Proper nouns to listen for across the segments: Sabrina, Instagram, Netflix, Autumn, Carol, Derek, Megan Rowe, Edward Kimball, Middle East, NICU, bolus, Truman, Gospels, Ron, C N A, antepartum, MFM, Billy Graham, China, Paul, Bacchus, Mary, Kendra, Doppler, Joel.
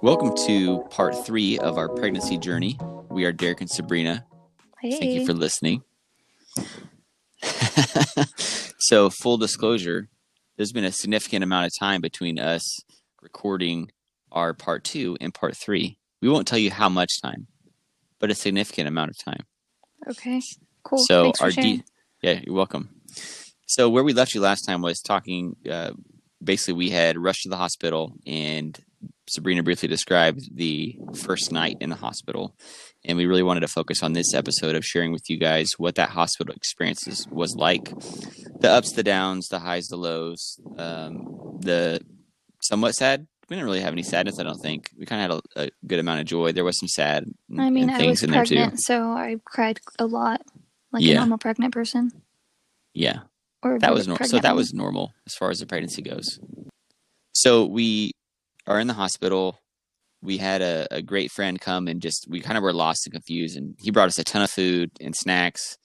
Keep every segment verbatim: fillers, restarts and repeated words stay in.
Welcome to part three of our pregnancy journey. We are Derek and Sabrina. Hey. Thank you for listening. So, full disclosure, there's been a significant amount of time between us recording our part two and part three. We won't tell you how much time, but a significant amount of time. Okay, cool. So Thanks our for sharing. De- yeah, you're welcome. So where we left you last time was talking. Uh, basically, we had rushed to the hospital, and Sabrina briefly described the first night in the hospital. And we really wanted to focus on this episode of sharing with you guys what that hospital experience was like. The ups, the downs, the highs, the lows, um, the somewhat sad. We didn't really have any sadness, I don't think. We kind of had a, a good amount of joy. There was some sad and, I mean, and things in there too. I mean, I was pregnant, so I cried a lot, like yeah. a normal pregnant person. Yeah. Or that was normal. So that was normal as far as the pregnancy goes. So we are in the hospital. We had a, a great friend come and just we kind of were lost and confused, and he brought us a ton of food and snacks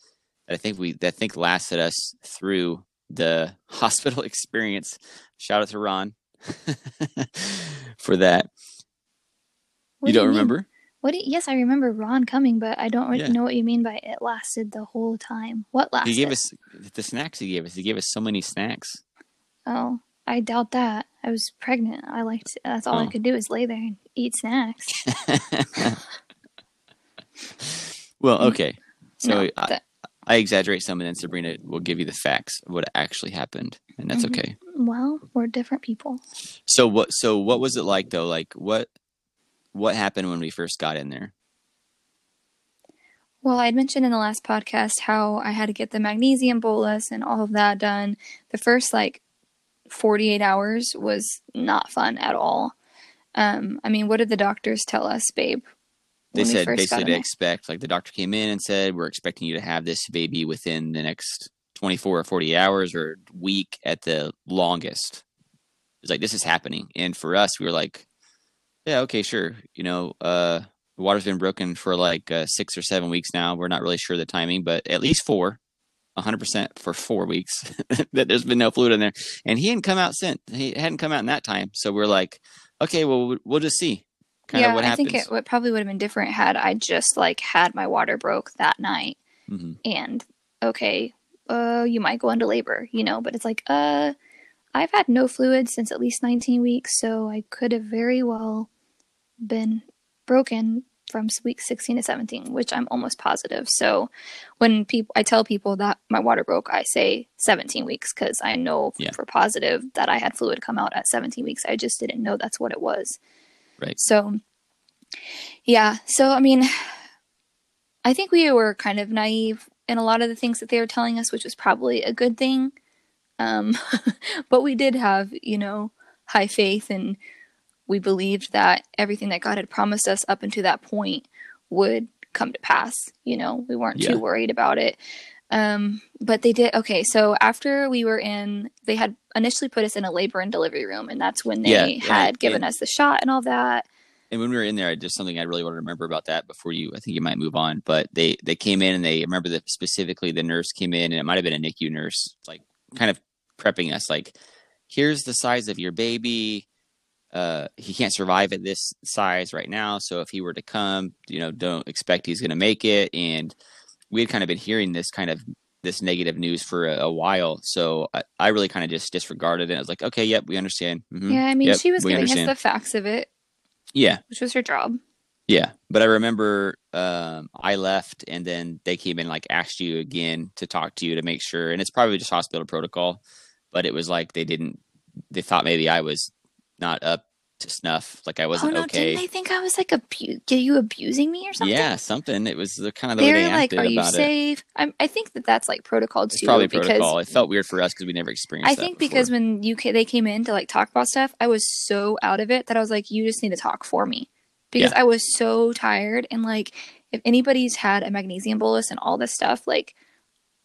that I think we that I think lasted us through the hospital experience. Shout out to Ron for that. What you do don't you remember? Mean? What? Do you, yes, I remember Ron coming, but I don't really yeah. know what you mean by it lasted the whole time. What lasted? He gave us the snacks. He gave us. He gave us so many snacks. Oh, I doubt that. I was pregnant. I liked. That's all oh. I could do is lay there and eat snacks. Well, okay. So no, I, I exaggerate some, and then Sabrina will give you the facts of what actually happened, and that's mm-hmm. okay. Well, we're different people. So what? So what was it like though? Like what? What happened when we first got in there? Well, I had mentioned in the last podcast how I had to get the magnesium bolus and all of that done. The first like forty-eight hours was not fun at all. Um, I mean, what did the doctors tell us, babe? They said basically to expect, like the doctor came in and said, we're expecting you to have this baby within the next twenty-four or forty hours or week at the longest. It's like, this is happening. And for us, we were like, yeah, okay, sure. You know, uh, the water's been broken for like uh, six or seven weeks now. We're not really sure the timing, but at least four, one hundred percent for four weeks that there's been no fluid in there. And he hadn't come out since. He hadn't come out in that time. So we're like, okay, well, we'll just see kind yeah, of what I happens. Yeah, I think it probably would have been different had I just like had my water broke that night. Mm-hmm. And okay, uh, you might go into labor, you know, but it's like, uh, I've had no fluid since at least nineteen weeks, so I could have very well been broken from week sixteen to seventeen, which I'm almost positive. So when people, I tell people that my water broke, I say seventeen weeks because I know yeah. for positive that I had fluid come out at seventeen weeks. I just didn't know that's what it was. Right. So, yeah. So, I mean, I think we were kind of naive in a lot of the things that they were telling us, which was probably a good thing. Um, but we did have, you know, high faith, and we believed that everything that God had promised us up until that point would come to pass. You know, we weren't yeah. too worried about it. Um, but they did. Okay. So after we were in, they had initially put us in a labor and delivery room, and that's when they yeah, had and, given and, us the shot and all that. And when we were in there, there's something I really want to remember about that before you, I think you might move on, but they, they came in and they remember that specifically the nurse came in, and it might've been a NICU nurse, like kind of prepping us like, here's the size of your baby. Uh, he can't survive at this size right now. So if he were to come, you know, don't expect he's going to make it. And we had kind of been hearing this kind of this negative news for a, a while. So I, I really kind of just disregarded it. I was like, okay, yep, we understand. Mm-hmm. Yeah. I mean, yep, she was giving understand. us the facts of it. Yeah. Which was her job. Yeah. But I remember um, I left, and then they came in, like asked you again to talk to you to make sure. And it's probably just hospital protocol, but it was like they didn't, they thought maybe I was not up to snuff. Like I wasn't oh, no, okay. Didn't they think I was like, abu- are you abusing me or something? Yeah, something. It was the kind of the They're way they like, acted about it. They're like, are you safe? I'm, I think that that's like protocol too. It's probably because protocol. It felt weird for us because we never experienced I that I think before. Because when you ca- they came in to like talk about stuff, I was so out of it that I was like, you just need to talk for me. Because yeah. I was so tired, and like if anybody's had a magnesium bolus and all this stuff, like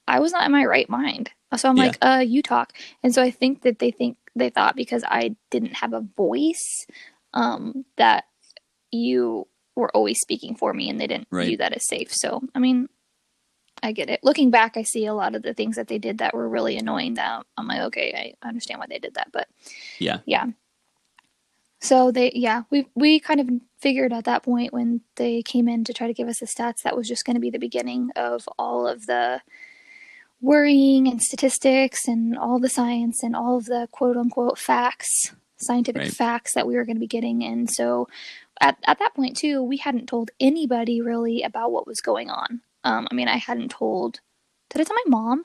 I was not in my right mind. So I'm yeah. like, uh, you talk. And so I think that they think they thought because I didn't have a voice, um, that you were always speaking for me, and they didn't right. view that as safe. So I mean, I get it. Looking back, I see a lot of the things that they did that were really annoying. That I'm like, okay, I understand why they did that, but yeah, yeah. So they, yeah, we we kind of figured at that point when they came in to try to give us the stats, that was just going to be the beginning of all of the worrying and statistics and all the science and all of the quote unquote facts, scientific right. facts that we were going to be getting. And so at, at that point too, we hadn't told anybody really about what was going on. Um, I mean, I hadn't told, did I tell my mom?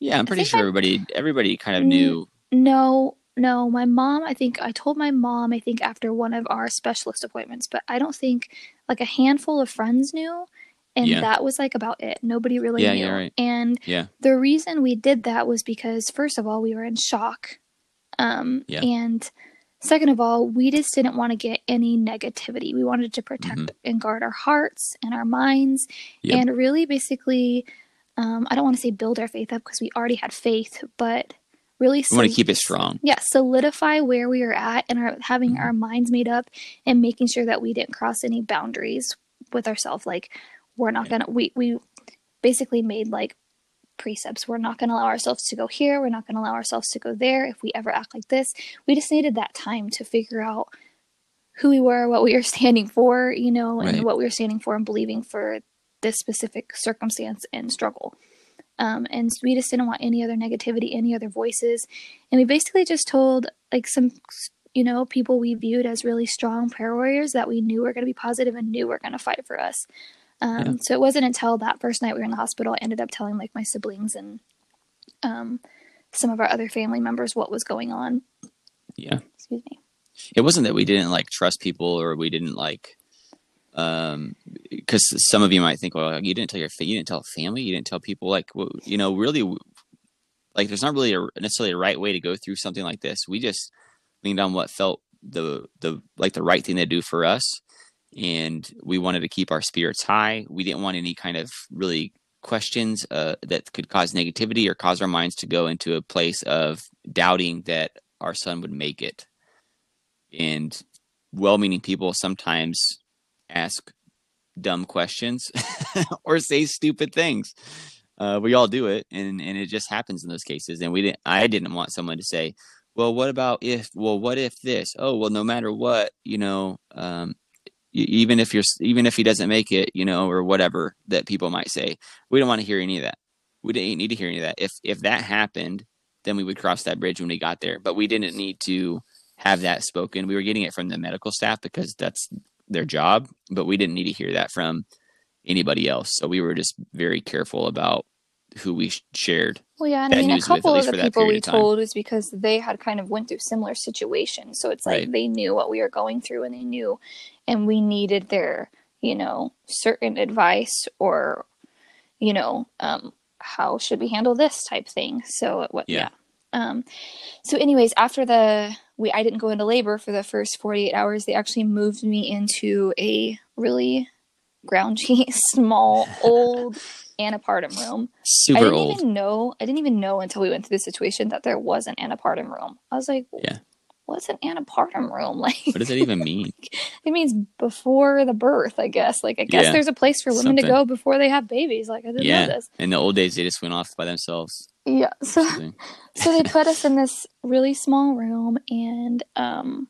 Yeah, I'm pretty sure I, everybody, everybody kind of knew. No. No, my mom, I think I told my mom, I think after one of our specialist appointments, but I don't think like a handful of friends knew. And yeah. that was like about it. Nobody really yeah, knew. Yeah, right. And yeah. the reason we did that was because first of all, we were in shock. Um, yeah. And second of all, we just didn't want to get any negativity. We wanted to protect mm-hmm. and guard our hearts and our minds yep. and really basically, um, I don't want to say build our faith up because we already had faith, but really we want to keep it strong. Yeah, solidify where we are at and our, having mm-hmm. our minds made up and making sure that we didn't cross any boundaries with ourselves. Like we're not yeah. gonna. We we basically made like precepts. We're not gonna allow ourselves to go here. We're not gonna allow ourselves to go there. If we ever act like this, we just needed that time to figure out who we were, what we were standing for, you know, and right. what we were standing for and believing for this specific circumstance and struggle. Um, and we just didn't want any other negativity, any other voices. And we basically just told like some, you know, people we viewed as really strong prayer warriors that we knew were going to be positive and knew were going to fight for us. Um, yeah. So it wasn't until that first night we were in the hospital, I ended up telling like my siblings and um, some of our other family members what was going on. Yeah. Excuse me. It wasn't that we didn't like trust people or we didn't like, Um, because some of you might think, well, you didn't tell your, you didn't tell family, you didn't tell people, like, well, you know, really, like, there's not really a, necessarily a right way to go through something like this. We just leaned on what felt the the like the right thing to do for us, and we wanted to keep our spirits high. We didn't want any kind of really questions uh, that could cause negativity or cause our minds to go into a place of doubting that our son would make it. And well-meaning people sometimes ask dumb questions or say stupid things. Uh, we all do it. And, and it just happens in those cases. And we didn't, I didn't want someone to say, well, what about if, well, what if this, oh, well, no matter what, you know, um, even if you're, even if he doesn't make it, you know, or whatever that people might say, we don't want to hear any of that. We didn't need to hear any of that. If, if that happened, then we would cross that bridge when we got there, but we didn't need to have that spoken. We were getting it from the medical staff because that's their job, but we didn't need to hear that from anybody else. So we were just very careful about who we shared. Well, yeah, and I mean, a couple with, of the people we told is because they had kind of went through similar situations. So it's like right. they knew what we were going through and they knew, and we needed their, you know, certain advice or, you know, um, how should we handle this type thing? So what, yeah. yeah. Um, so anyways, after the, we, I didn't go into labor for the first forty-eight hours. They actually moved me into a really grungy, small, old antepartum room. Super I didn't old. Even know, I didn't even know until we went through the situation that there was an antepartum room. I was like, yeah. what's an antepartum room? Like, what does it even mean? It means before the birth, I guess. Like, I guess yeah. there's a place for women Something. to go before they have babies. Like, I didn't yeah. know this. In the old days, they just went off by themselves. Yeah. So, so they put us in this really small room, and um,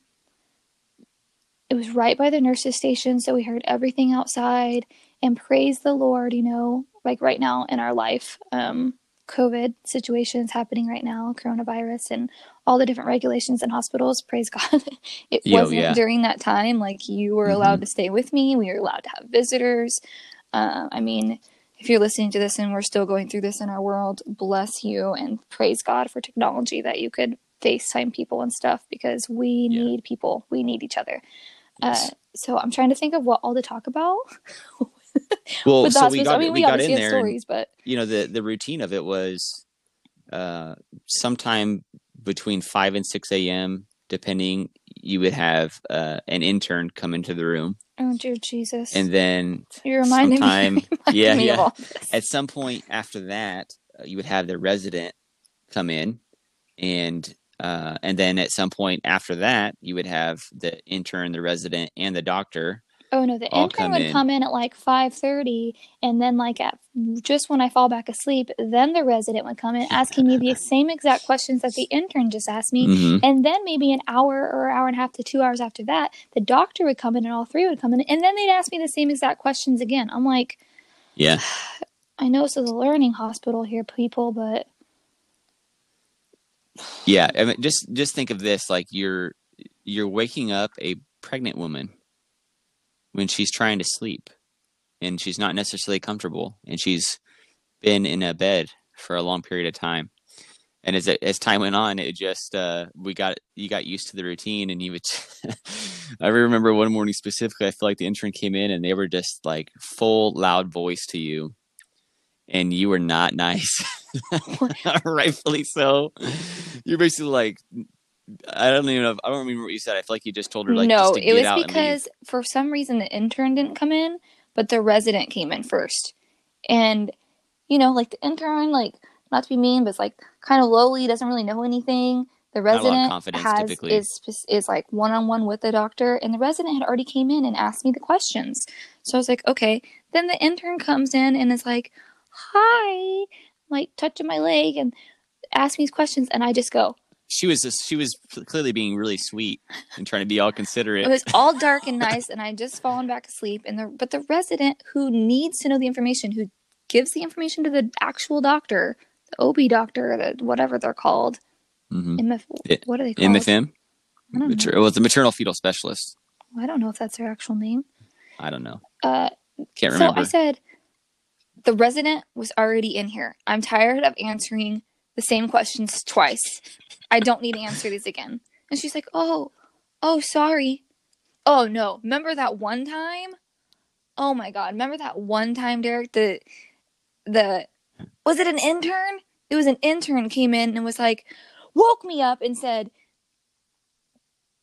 it was right by the nurse's station. So we heard everything outside, and praise the Lord, you know, like right now in our life, um, COVID situations happening right now, coronavirus and all the different regulations in hospitals. Praise God. It Yo, wasn't yeah. during that time. Like, you were mm-hmm. allowed to stay with me. We were allowed to have visitors. Uh, I mean, if you're listening to this and we're still going through this in our world, bless you and praise God for technology that you could FaceTime people and stuff, because we yeah. need people. We need each other. Yes. Uh, so I'm trying to think of what all to talk about. Well, so we got, I mean, we we got in there, stories, and, but you know, the, the routine of it was uh, sometime between five and six a.m., depending, you would have uh, an intern come into the room. Oh, dear Jesus. And then you reminded sometime, me, you reminded yeah, me yeah. of all this. At some point after that, uh, you would have the resident come in, and uh, and then at some point after that, you would have the intern, the resident, and the doctor Oh, no, the intern would in. come in at like five thirty, and then like at just when I fall back asleep, then the resident would come in asking me the same exact questions that the intern just asked me. Mm-hmm. And then maybe an hour or hour and a half to two hours after that, the doctor would come in and all three would come in, and then they'd ask me the same exact questions again. I'm like, yeah, I know this is a learning hospital here, people, but yeah, I mean, just just think of this, like you're you're waking up a pregnant woman when she's trying to sleep, and she's not necessarily comfortable, and she's been in a bed for a long period of time. And as as time went on, it just uh, we got you got used to the routine, and you would. I remember one morning specifically, I feel like the intern came in, and they were just like full loud voice to you, and you were not nice, rightfully so. You're basically like, I don't even know. If, I don't remember what you said. I feel like you just told her like, no, just to it get was because for some reason the intern didn't come in, but the resident came in first. And you know, like the intern, like not to be mean, but it's like kind of lowly, doesn't really know anything. The resident has is, is like one on one with the doctor, and the resident had already came in and asked me the questions. So I was like, okay. Then the intern comes in and is like, hi, like touching my leg and ask me these questions, and I just go. She was just, she was clearly being really sweet and trying to be all considerate. It was all dark and nice, and I just fallen back asleep. And the but the resident who needs to know the information, who gives the information to the actual doctor, the O B doctor, the whatever they're called, mm-hmm. M F, what are they called? M F M. I don't Mater- know. Well, it's a maternal fetal specialist. Well, I don't know if that's their actual name. I don't know. Uh, Can't remember. So I said, the resident was already in here. I'm tired of answering the same questions twice. I don't need to answer these again. And she's like, oh, oh, sorry. Oh, no. Remember that one time? Oh, my God. Remember that one time, Derek? The, the, was it an intern? It was an intern came in and was like, woke me up and said,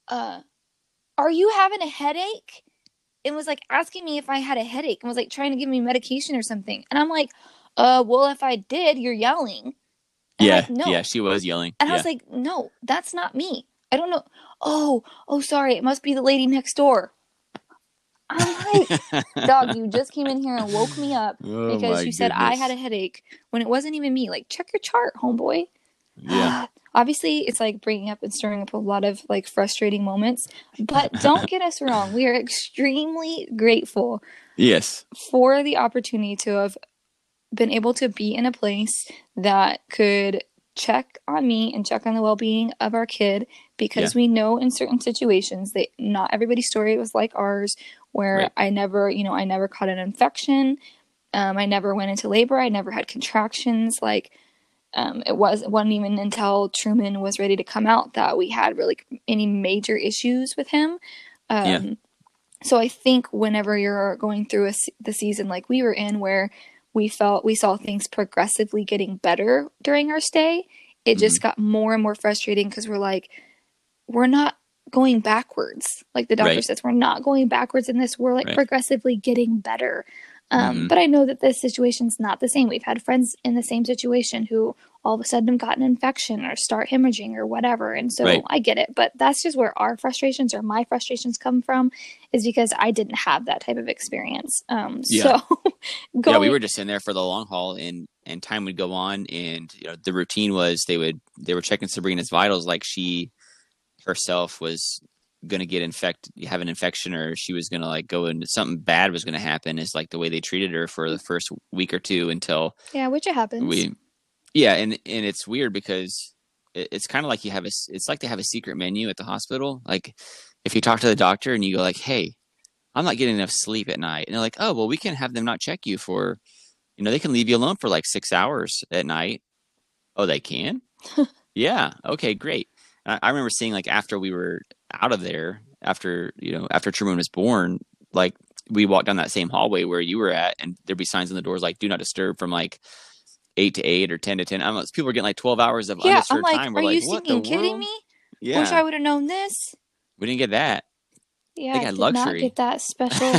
uh, are you having a headache? And was like asking me if I had a headache and was like trying to give me medication or something. And I'm like, uh, well, if I did, you're yelling. And yeah, like, no. yeah, she was yelling. And yeah. I was like, no, that's not me. I don't know. Oh, oh, sorry. It must be the lady next door. I'm like, dog, you just came in here and woke me up oh because you said goodness. I had a headache when it wasn't even me. Like, check your chart, homeboy. Yeah. Obviously, it's like bringing up and stirring up a lot of like frustrating moments. But don't get us wrong. We are extremely grateful. Yes. For the opportunity to have been able to be in a place that could check on me and check on the well-being of our kid, because yeah. we know in certain situations that not everybody's story was like ours, where right. I never, you know, I never caught an infection. Um, I never went into labor. I never had contractions. Like um, it was, it wasn't even until Truman was ready to come out that we had really any major issues with him. Um, yeah. So I think whenever you're going through a, the season, like we were in where we felt we saw things progressively getting better during our stay. It just mm-hmm. got more and more frustrating because we're like, we're not going backwards. Like the doctor right. says, we're not going backwards in this. We're like right. progressively getting better. Um, mm-hmm. But I know that this situation's not the same. We've had friends in the same situation who all of a sudden got an infection or start hemorrhaging or whatever. And so right. I get it. But that's just where our frustrations or my frustrations come from, is because I didn't have that type of experience. Um, yeah. So going- yeah, we were just in there for the long haul, and, and time would go on. And you know, the routine was they would they were checking Sabrina's vitals like she herself was going to get infected, have an infection, or she was going to like go into something bad was going to happen, is like the way they treated her for the first week or two until yeah, which it happens. We, yeah. And, and it's weird because it, it's kind of like you have a, it's like they have a secret menu at the hospital. Like if you talk to the doctor and you go like, hey, I'm not getting enough sleep at night. And they're like, oh, well, we can have them not check you for, you know, they can leave you alone for like six hours at night. Oh, they can. Yeah. Okay, great. And I, I remember seeing like after we were out of there, after you know after Truman was born, like we walked down that same hallway where you were at, and there'd be signs on the doors like do not disturb from like eight to eight or ten to ten. I don't know, people were getting like twelve hours of yeah, undisturbed like, time. We're are like, you what the kidding world? Me yeah. Wish I would have known this. We didn't get that. Yeah, I did luxury. Not get that special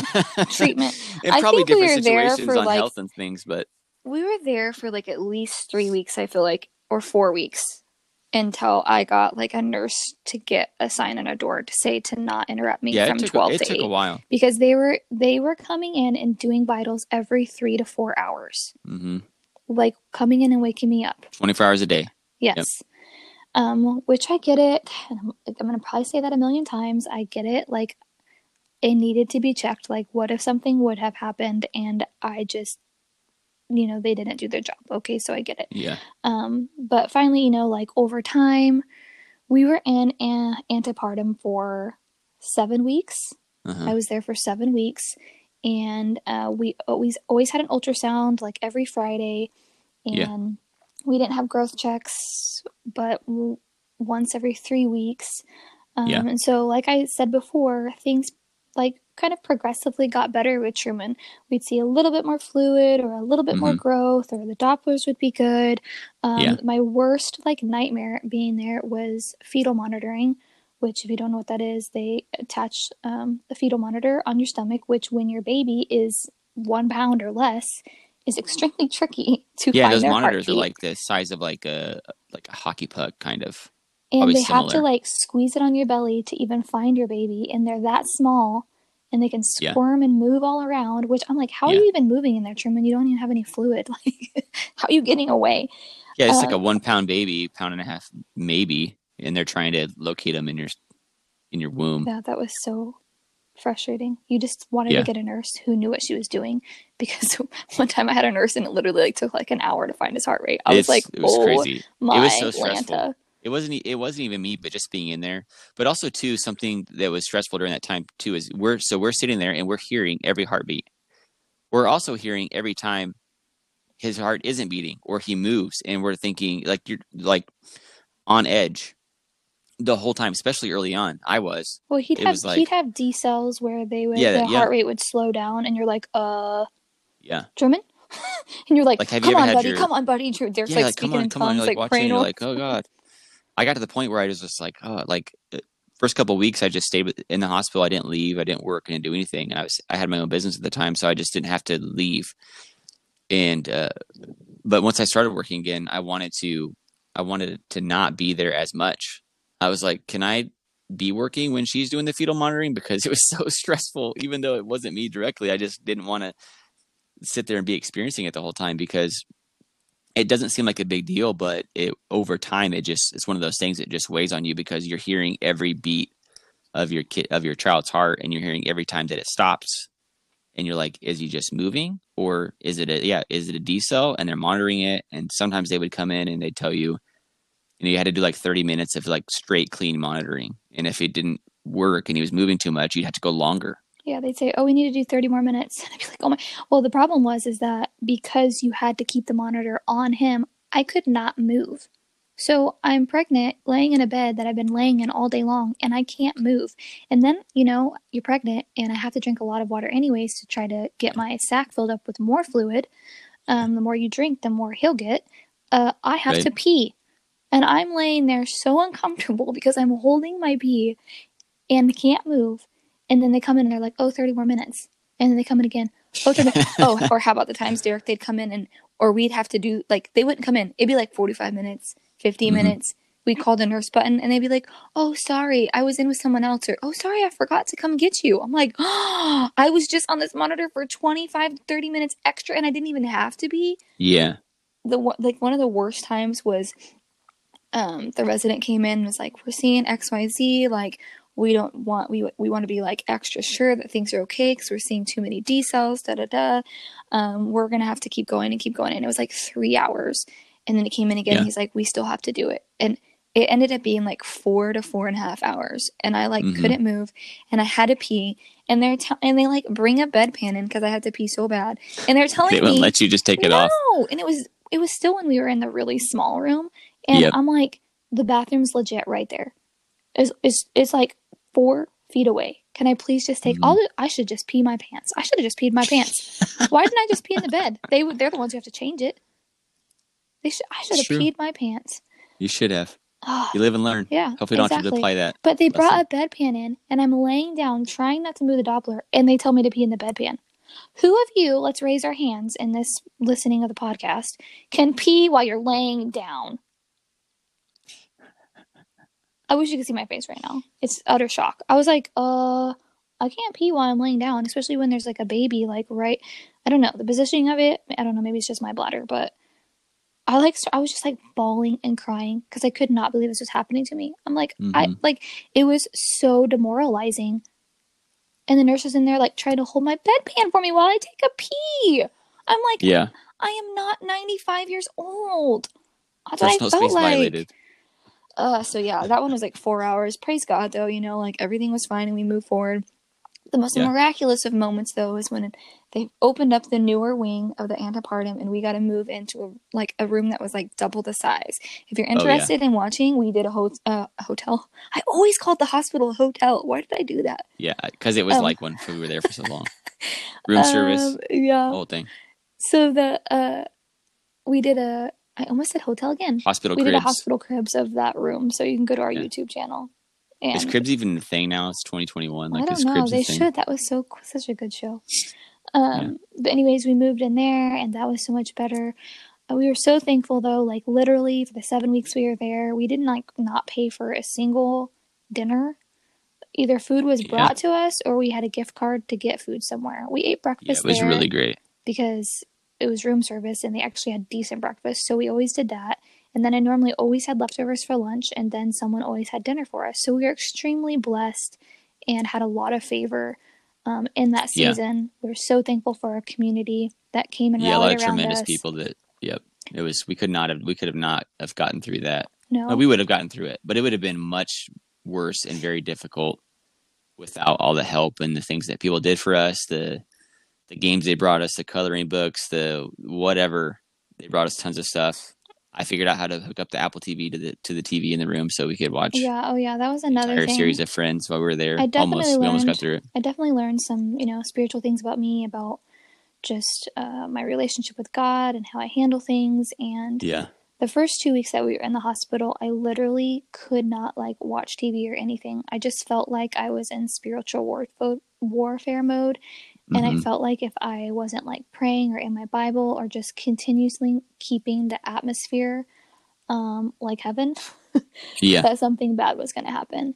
treatment. And I probably think different we were situations there for on like, health and things, but we were there for like at least three weeks I feel like, or four weeks until I got like a nurse to get a sign on a door to say to not interrupt me yeah, from took, twelve to eight. It took a while because they were they were coming in and doing vitals every three to four hours. Mm-hmm. Like coming in and waking me up. twenty-four hours a day. Yes. Yep. Um, which I get it. And I'm, I'm going to probably say that a million times. I get it. Like it needed to be checked. Like what if something would have happened and I just, you know, they didn't do their job. Okay. So I get it. Yeah. Um, but finally, you know, like over time we were in an antepartum for seven weeks. Uh-huh. I was there for seven weeks and, uh, we always, always had an ultrasound like every Friday and yeah. we didn't have growth checks, but w- once every three weeks. Um, yeah. and so like I said before, things like kind of progressively got better with Truman. We'd see a little bit more fluid or a little bit mm-hmm. more growth, or the Dopplers would be good. Um, yeah. My worst like nightmare being there was fetal monitoring, which if you don't know what that is, they attach um, a fetal monitor on your stomach, which when your baby is one pound or less is extremely tricky to yeah, find their Yeah, those monitors heartbeat. Are like the size of like a like a hockey puck kind of. And Probably they similar. Have to like squeeze it on your belly to even find your baby, and they're that small. And they can squirm yeah. and move all around, which I'm like, how yeah. are you even moving in there, Truman? You don't even have any fluid. Like, how are you getting away? Yeah, it's um, like a one pound baby, pound and a half maybe, and they're trying to locate them in your in your womb. Yeah, that was so frustrating. You just wanted yeah. to get a nurse who knew what she was doing, because one time I had a nurse and it literally like took like an hour to find his heart rate. I it's, was like, it was oh, crazy. My it was so stressful. Atlanta. It wasn't it wasn't even me, but just being in there. But also too, something that was stressful during that time too is we're so we're sitting there and we're hearing every heartbeat. We're also hearing every time his heart isn't beating or he moves, and we're thinking like you're like on edge the whole time, especially early on. I was. Well, he'd it have like, he'd have D cells where they would yeah, the yeah. heart rate would slow down, and you're like, uh, yeah, Truman. And you're like, like come, you on, buddy, your, come on, buddy, come on, buddy. Derek's yeah, like, like speaking on, in tongues, like, like praying. You're like, oh god. I got to the point where I was just like, oh, like the first couple of weeks, I just stayed in the hospital. I didn't leave. I didn't work. I didn't do anything. And I was, I had my own business at the time, so I just didn't have to leave. And, uh, but once I started working again, I wanted to, I wanted to not be there as much. I was like, can I be working when she's doing the fetal monitoring? Because it was so stressful, even though it wasn't me directly. I just didn't want to sit there and be experiencing it the whole time, because it doesn't seem like a big deal, but it over time it just it's one of those things that just weighs on you, because you're hearing every beat of your kid of your child's heart, and you're hearing every time that it stops, and you're like, is he just moving, or is it a yeah is it a D cell? And they're monitoring it, and sometimes they would come in and they'd tell you, you know, you had to do like thirty minutes of like straight clean monitoring, and if it didn't work and he was moving too much, you'd have to go longer. Yeah, they'd say, oh, we need to do thirty more minutes. And I'd be like, oh my. Well, the problem was is that because you had to keep the monitor on him, I could not move. So I'm pregnant, laying in a bed that I've been laying in all day long, and I can't move. And then, you know, you're pregnant, and I have to drink a lot of water anyways to try to get my sac filled up with more fluid. Um, the more you drink, the more he'll get. Uh, I have right. to pee. And I'm laying there so uncomfortable because I'm holding my pee and can't move. And then they come in and they're like, oh, thirty more minutes. And then they come in again. Oh, oh, or how about the times, Derek, they'd come in and, or we'd have to do, like, they wouldn't come in. It'd be like forty-five minutes, fifty mm-hmm. minutes. We'd call the nurse button and they'd be like, oh, sorry, I was in with someone else. Or, oh, sorry, I forgot to come get you. I'm like, oh, I was just on this monitor for twenty-five, thirty minutes extra and I didn't even have to be. Yeah. The Like, one of the worst times was um, the resident came in and was like, we're seeing X Y Z, like, we don't want, we we want to be like extra sure that things are okay because we're seeing too many D cells, da da da. Um, we're going to have to keep going and keep going. And it was like three hours. And then it came in again. Yeah. And he's like, we still have to do it. And it ended up being like four to four and a half hours. And I like mm-hmm. couldn't move. And I had to pee. And they're t- and they like bring a bedpan in because I had to pee so bad. And they're telling me. They wouldn't me, let you just take it no. off. No. And it was, it was still when we were in the really small room. And yep. I'm like, the bathroom's legit right there. It's, it's, it's like four feet away. Can I please just take mm-hmm. all the, I should just pee my pants. I should have just peed my pants. Why didn't I just pee in the bed? They would, they're the ones who have to change it. They should, I should have True. peed my pants. You should have. Oh, you live and learn. Yeah. Hopefully exactly. don't have to apply that. But they lesson. Brought a bedpan in and I'm laying down trying not to move the Doppler and they tell me to pee in the bedpan. Who of you, let's raise our hands in this listening of the podcast, can pee while you're laying down? I wish you could see my face right now. It's utter shock. I was like, uh, I can't pee while I'm laying down, especially when there's like a baby, like, right. I don't know. The positioning of it, I don't know. Maybe it's just my bladder, but I like, I was just like bawling and crying because I could not believe this was happening to me. I'm like, mm-hmm. I, like, it was so demoralizing. And the nurse was in there, like, trying to hold my bedpan for me while I take a pee. I'm like, yeah. I am not ninety-five years old. That's what I felt like. Uh, so, yeah, that one was like four hours. Praise God, though, you know, like everything was fine and we moved forward. The most yeah. miraculous of moments, though, is when they opened up the newer wing of the antepartum and we got to move into a, like a room that was like double the size. If you're interested oh, yeah. in watching, we did a ho- uh, hotel. I always called the hospital a hotel. Why did I do that? Yeah, because it was um, like when we were there for so long. Room um, service. Yeah. The whole thing. So the uh, we did a, I almost said hotel again. Hospital we cribs. We did a hospital cribs of that room. So you can go to our yeah. YouTube channel. And is cribs even a thing now? It's twenty twenty-one. Like, I don't know. Cribs they should. Thing? That was so such a good show. Um, yeah. But anyways, we moved in there and that was so much better. Uh, we were so thankful though. Like literally for the seven weeks we were there, we didn't like not pay for a single dinner. Either food was brought yeah. to us or we had a gift card to get food somewhere. We ate breakfast there. Yeah, it was there really great. Because it was room service and they actually had decent breakfast. So we always did that. And then I normally always had leftovers for lunch. And then someone always had dinner for us. So we were extremely blessed and had a lot of favor um, in that season. Yeah. We were so thankful for our community that came and yeah, rallied around us. Yeah, a lot of tremendous us. people that, yep. It was, we could not have, we could have not have gotten through that. No. Well, we would have gotten through it, but it would have been much worse and very difficult without all the help and the things that people did for us. The, The games they brought us, the coloring books, the whatever, they brought us tons of stuff. I figured out how to hook up the Apple T V to the to the T V in the room so we could watch. Yeah, oh yeah, that was another entire thing. Series of Friends while we were there. I definitely almost, learned, we almost got through it. I definitely learned some, you know, spiritual things about me, about just uh, my relationship with God and how I handle things. And yeah. the first two weeks that we were in the hospital, I literally could not like watch T V or anything. I just felt like I was in spiritual warfo- warfare mode. And mm-hmm. I felt like if I wasn't like praying or in my Bible or just continuously keeping the atmosphere um, like heaven, yeah. that something bad was going to happen.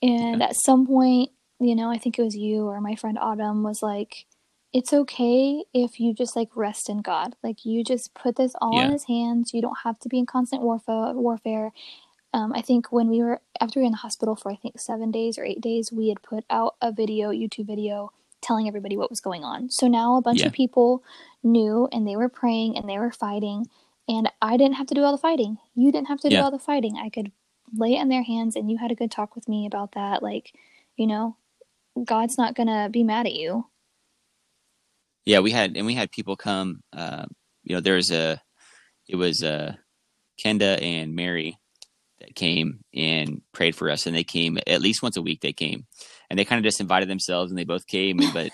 And yeah. at some point, you know, I think it was you or my friend Autumn was like, it's okay if you just like rest in God. Like you just put this all yeah. in his hands. You don't have to be in constant warfare. warfare. Um, I think when we were, after we were in the hospital for I think seven days or eight days, we had put out a video, YouTube video, telling everybody what was going on. So now a bunch yeah. of people knew and they were praying and they were fighting and I didn't have to do all the fighting. You didn't have to yeah. do all the fighting. I could lay it in their hands and you had a good talk with me about that. Like, you know, God's not going to be mad at you. Yeah, we had, and we had people come, uh, you know, there was a, it was uh, Kendra and Mary that came and prayed for us and they came at least once a week they came. And they kind of just invited themselves and they both came. And, but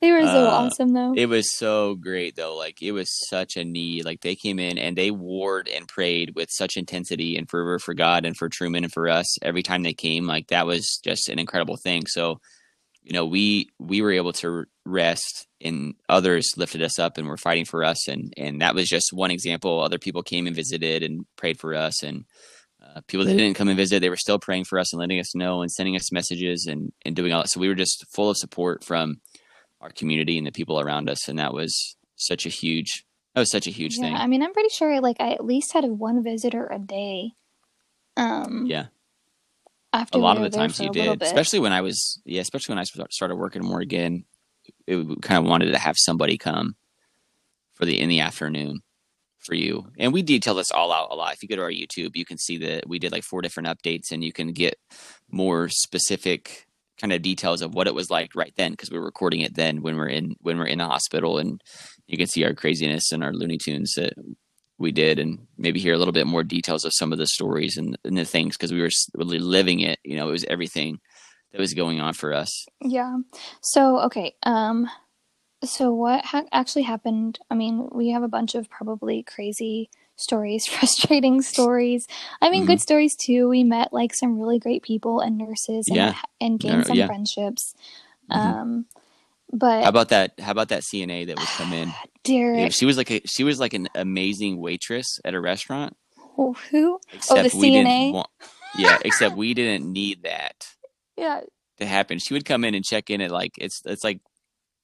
they were so uh, awesome, though. It was so great, though. Like, it was such a need. Like, they came in and they warred and prayed with such intensity and fervor for God and for Truman and for us every time they came. Like, that was just an incredible thing. So, you know, we we were able to rest and others lifted us up and were fighting for us. And, and that was just one example. Other people came and visited and prayed for us. And Uh, people that didn't come and visit, they were still praying for us and letting us know and sending us messages and, and doing all that. So we were just full of support from our community and the people around us. And that was such a huge, that was such a huge yeah, thing. I mean, I'm pretty sure like I at least had one visitor a day. Um, yeah. After a lot we of the times you did, especially when I was, yeah, especially when I started working more again, it, it kind of wanted to have somebody come for the, in the afternoon. For you, and we detail this all out a lot. If you go to our YouTube, you can see that we did like four different updates and you can get more specific kind of details of what it was like right then, because we were recording it then when we're in when we're in the hospital, and you can see our craziness and our Looney Tunes that we did, and maybe hear a little bit more details of some of the stories and, and the things, because we were really living it. You know, it was everything that was going on for us. Yeah. So okay. um So what ha- actually happened? I mean, we have a bunch of probably crazy stories, frustrating stories. I mean, mm-hmm. good stories too. We met like some really great people and nurses and, yeah. and gained no, some yeah. friendships. Mm-hmm. Um, but how about that? How about that C N A that would come in? Derek. She was like a, she was like an amazing waitress at a restaurant. Who? Except oh, the C N A. Want- Yeah, except we didn't need that. Yeah. To happen. She would come in and check in at like, it's it's like,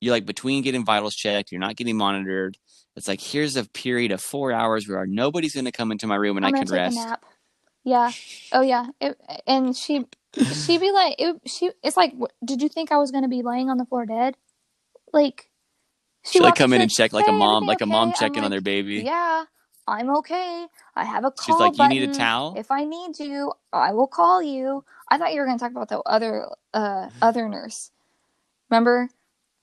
you're like between getting vitals checked, you're not getting monitored. It's like, here's a period of four hours where nobody's going to come into my room and I'm I can take rest. A nap. Yeah. Oh yeah. It, and she, she'd be like, it, she, it's like, did you think I was going to be laying on the floor dead? Like, she she'll like come in and check like a mom, like okay? a mom checking like, on their baby. Yeah, I'm okay. I have a call. She's like, button. You need a towel? If I need you, I will call you. I thought you were going to talk about the other, uh, other nurse. Remember?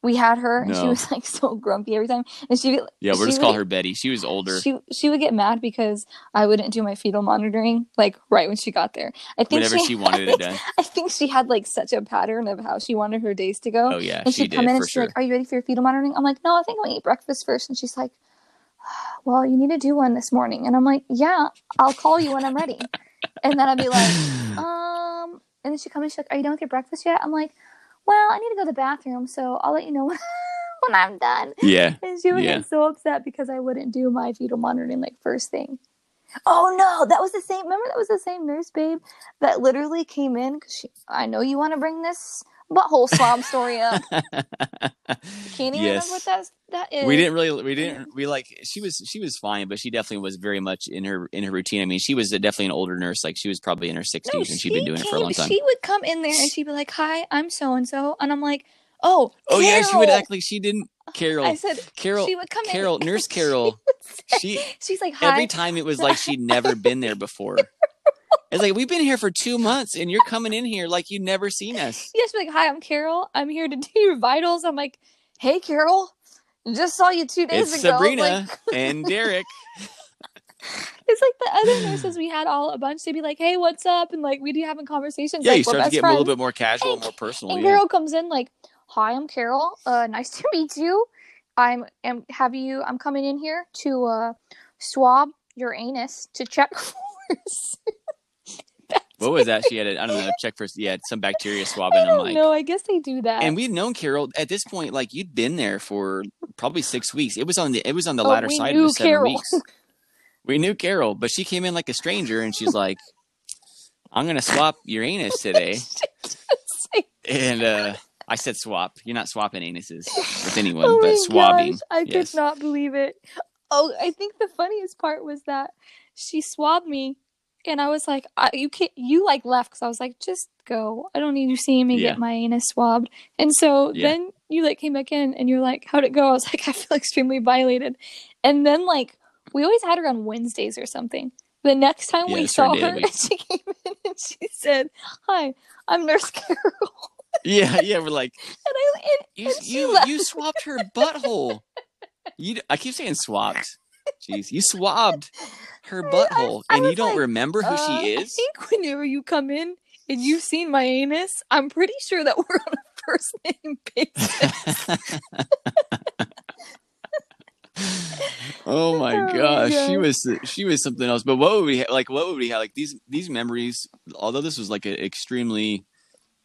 We had her, and no. she was like so grumpy every time. And she yeah, we'll she just would, call her Betty. She was older. She she would get mad because I wouldn't do my fetal monitoring like right when she got there. I think whenever she, she wanted it done. I think she had like such a pattern of how she wanted her days to go. Oh yeah, and she'd she come did, in and she's sure. like, "Are you ready for your fetal monitoring?" I'm like, "No, I think I'm gonna eat breakfast first." And she's like, "Well, you need to do one this morning." And I'm like, "Yeah, I'll call you when I'm ready." And then I'd be like, "Um," and then she come in, she's like, "Are you done with your breakfast yet?" I'm like, well, I need to go to the bathroom, so I'll let you know when, when I'm done. Yeah. And she would yeah. get so upset because I wouldn't do my fetal monitoring, like, first thing. Oh, no, that was the same. Remember, that was the same nurse, babe, that literally came in. Cause she, I know you want to bring this butthole swab story up. Can't even yes. remember what that, that is. We didn't really, we didn't, we, like, she was, she was fine, but she definitely was very much in her, in her routine. I mean, she was definitely an older nurse. Like, she was probably in her sixties no, and she'd she been doing came, it for a long time. She would come in there and she'd be like, hi, I'm so-and-so. And I'm like, oh, Carol. Oh, yeah, she would act like she didn't. Carol, I said, Carol, she would come Carol, in nurse Carol. She, say, she, she's like, hi. Every time it was like she'd never been there before. It's like, we've been here for two months and you're coming in here like you've never seen us. Yes, yeah, like, hi, I'm Carol. I'm here to do your vitals. I'm like, hey, Carol, just saw you two days it's ago. Sabrina like, and Derek. It's like the other nurses we had all a bunch. They'd be like, hey, what's up? And like, we'd be having conversations. Yeah, like, you start to get friends. A little bit more casual, and, more personal. And yeah. Carol comes in like, hi, I'm Carol. Uh, nice to meet you. I'm am have you. I'm coming in here to uh, swab your anus to check for. What was that? She had a, I don't know, check for, yeah, some bacteria swab. I don't like, know. I guess they do that. And we've known Carol at this point, like you'd been there for probably six weeks. It was on the, it was on the oh, latter side of the seven Carol. Weeks. We knew Carol, but she came in like a stranger and she's like, I'm going to swap your anus today. And uh, I said swap. You're not swapping anuses with anyone, oh but swabbing. Gosh, I yes. could not believe it. Oh, I think the funniest part was that she swabbed me. And I was like, I, you can't, you like left. Cause I was like, just go. I don't need you seeing me yeah. get my anus swabbed. And so yeah. then you like came back in and you're like, how'd it go? I was like, I feel extremely violated. And then like, we always had her on Wednesdays or something. The next time yeah, we saw her, her she came in and she said, hi, I'm Nurse Carol. Yeah. Yeah. We're like, and I, and, you, and you, left. You swapped her butthole. You, I keep saying swapped. Jeez, you swabbed her butthole, I, I and you don't like, remember who uh, she is? I think whenever you come in and you've seen my anus, I'm pretty sure that we're on a first-name basis. oh, my oh, gosh. Yeah. She was she was something else. But what would we have? Like, what would we have? Like, these, these memories, although this was, like, an extremely challenging time.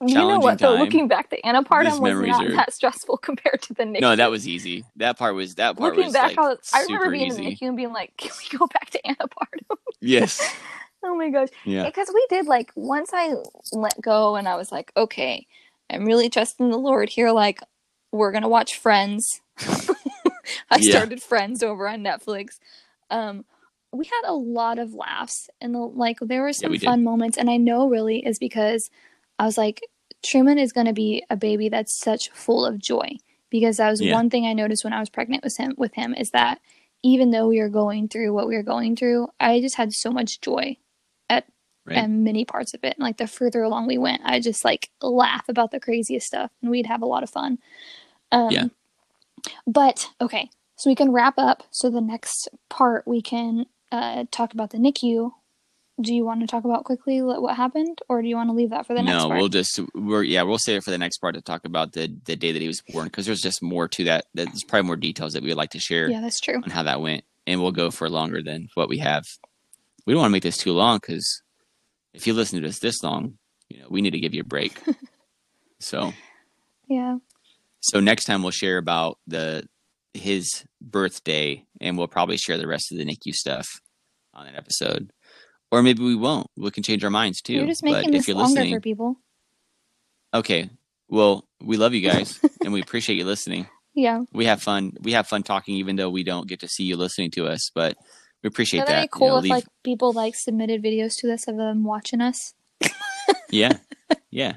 You know what, though? Time, looking back, the Anapartum was not are... that stressful compared to the NICU. No, that was easy. That part was, that part looking was, back, like, I was, I remember being easy. In the NICU and being like, can we go back to Anapartum? Yes. Oh, my gosh. Yeah. Because we did, like, once I let go and I was like, okay, I'm really trusting the Lord here. Like, we're going to watch Friends. I yeah. started Friends over on Netflix. Um, we had a lot of laughs. And, the, like, there were some yeah, we fun did. Moments. And I know really is because I was like, Truman is going to be a baby that's such full of joy because that was yeah. one thing I noticed when I was pregnant with him, with him is that even though we were going through what we were going through, I just had so much joy at, right. at many parts of it. And like the further along we went, I just like laugh about the craziest stuff and we'd have a lot of fun. Um, yeah. But okay. So we can wrap up. So the next part we can uh, talk about the NICU. Do you want to talk about quickly what happened or do you want to leave that for the next no, part? No, we'll just, we're, yeah, we'll save it for the next part to talk about the, the day that he was born. Cause there's just more to that. There's probably more details that we would like to share. Yeah, that's true. On how that went. And we'll go for longer than what we have. We don't want to make this too long. Cause if you listen to this this long, you know, we need to give you a break. So, yeah. So next time we'll share about the, his birthday and we'll probably share the rest of the NICU stuff on that episode. Or maybe we won't. We can change our minds too. You're just making but this longer for people. Okay. Well, we love you guys and we appreciate you listening. Yeah. We have fun. We have fun talking, even though we don't get to see you listening to us, but we appreciate that. That'd be cool you know, if leave... like people like submitted videos to us of them watching us. Yeah. Yeah.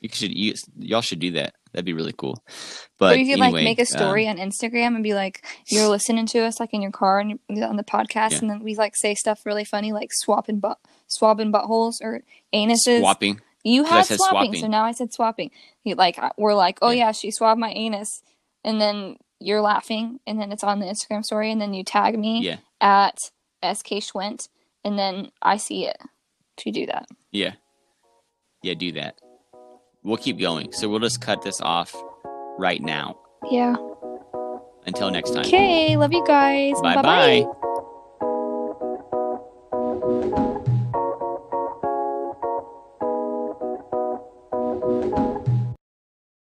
You should you, y'all should do that. That'd be really cool. But or you could anyway, like make a story um, on Instagram and be like, you're listening to us like in your car and on the podcast, yeah. and then we like say stuff really funny like swapping butt swabbing buttholes or anuses. Swapping. You had swapping, swapping, so now I said swapping. You, like we're like, oh yeah. yeah, she swabbed my anus, and then you're laughing, and then it's on the Instagram story, and then you tag me yeah. at S K Schwent, and then I see it. To do that. Yeah. Yeah, do that. We'll keep going. So we'll just cut this off right now. Yeah. Until next time. Okay. Love you guys. Bye-bye. Bye-bye.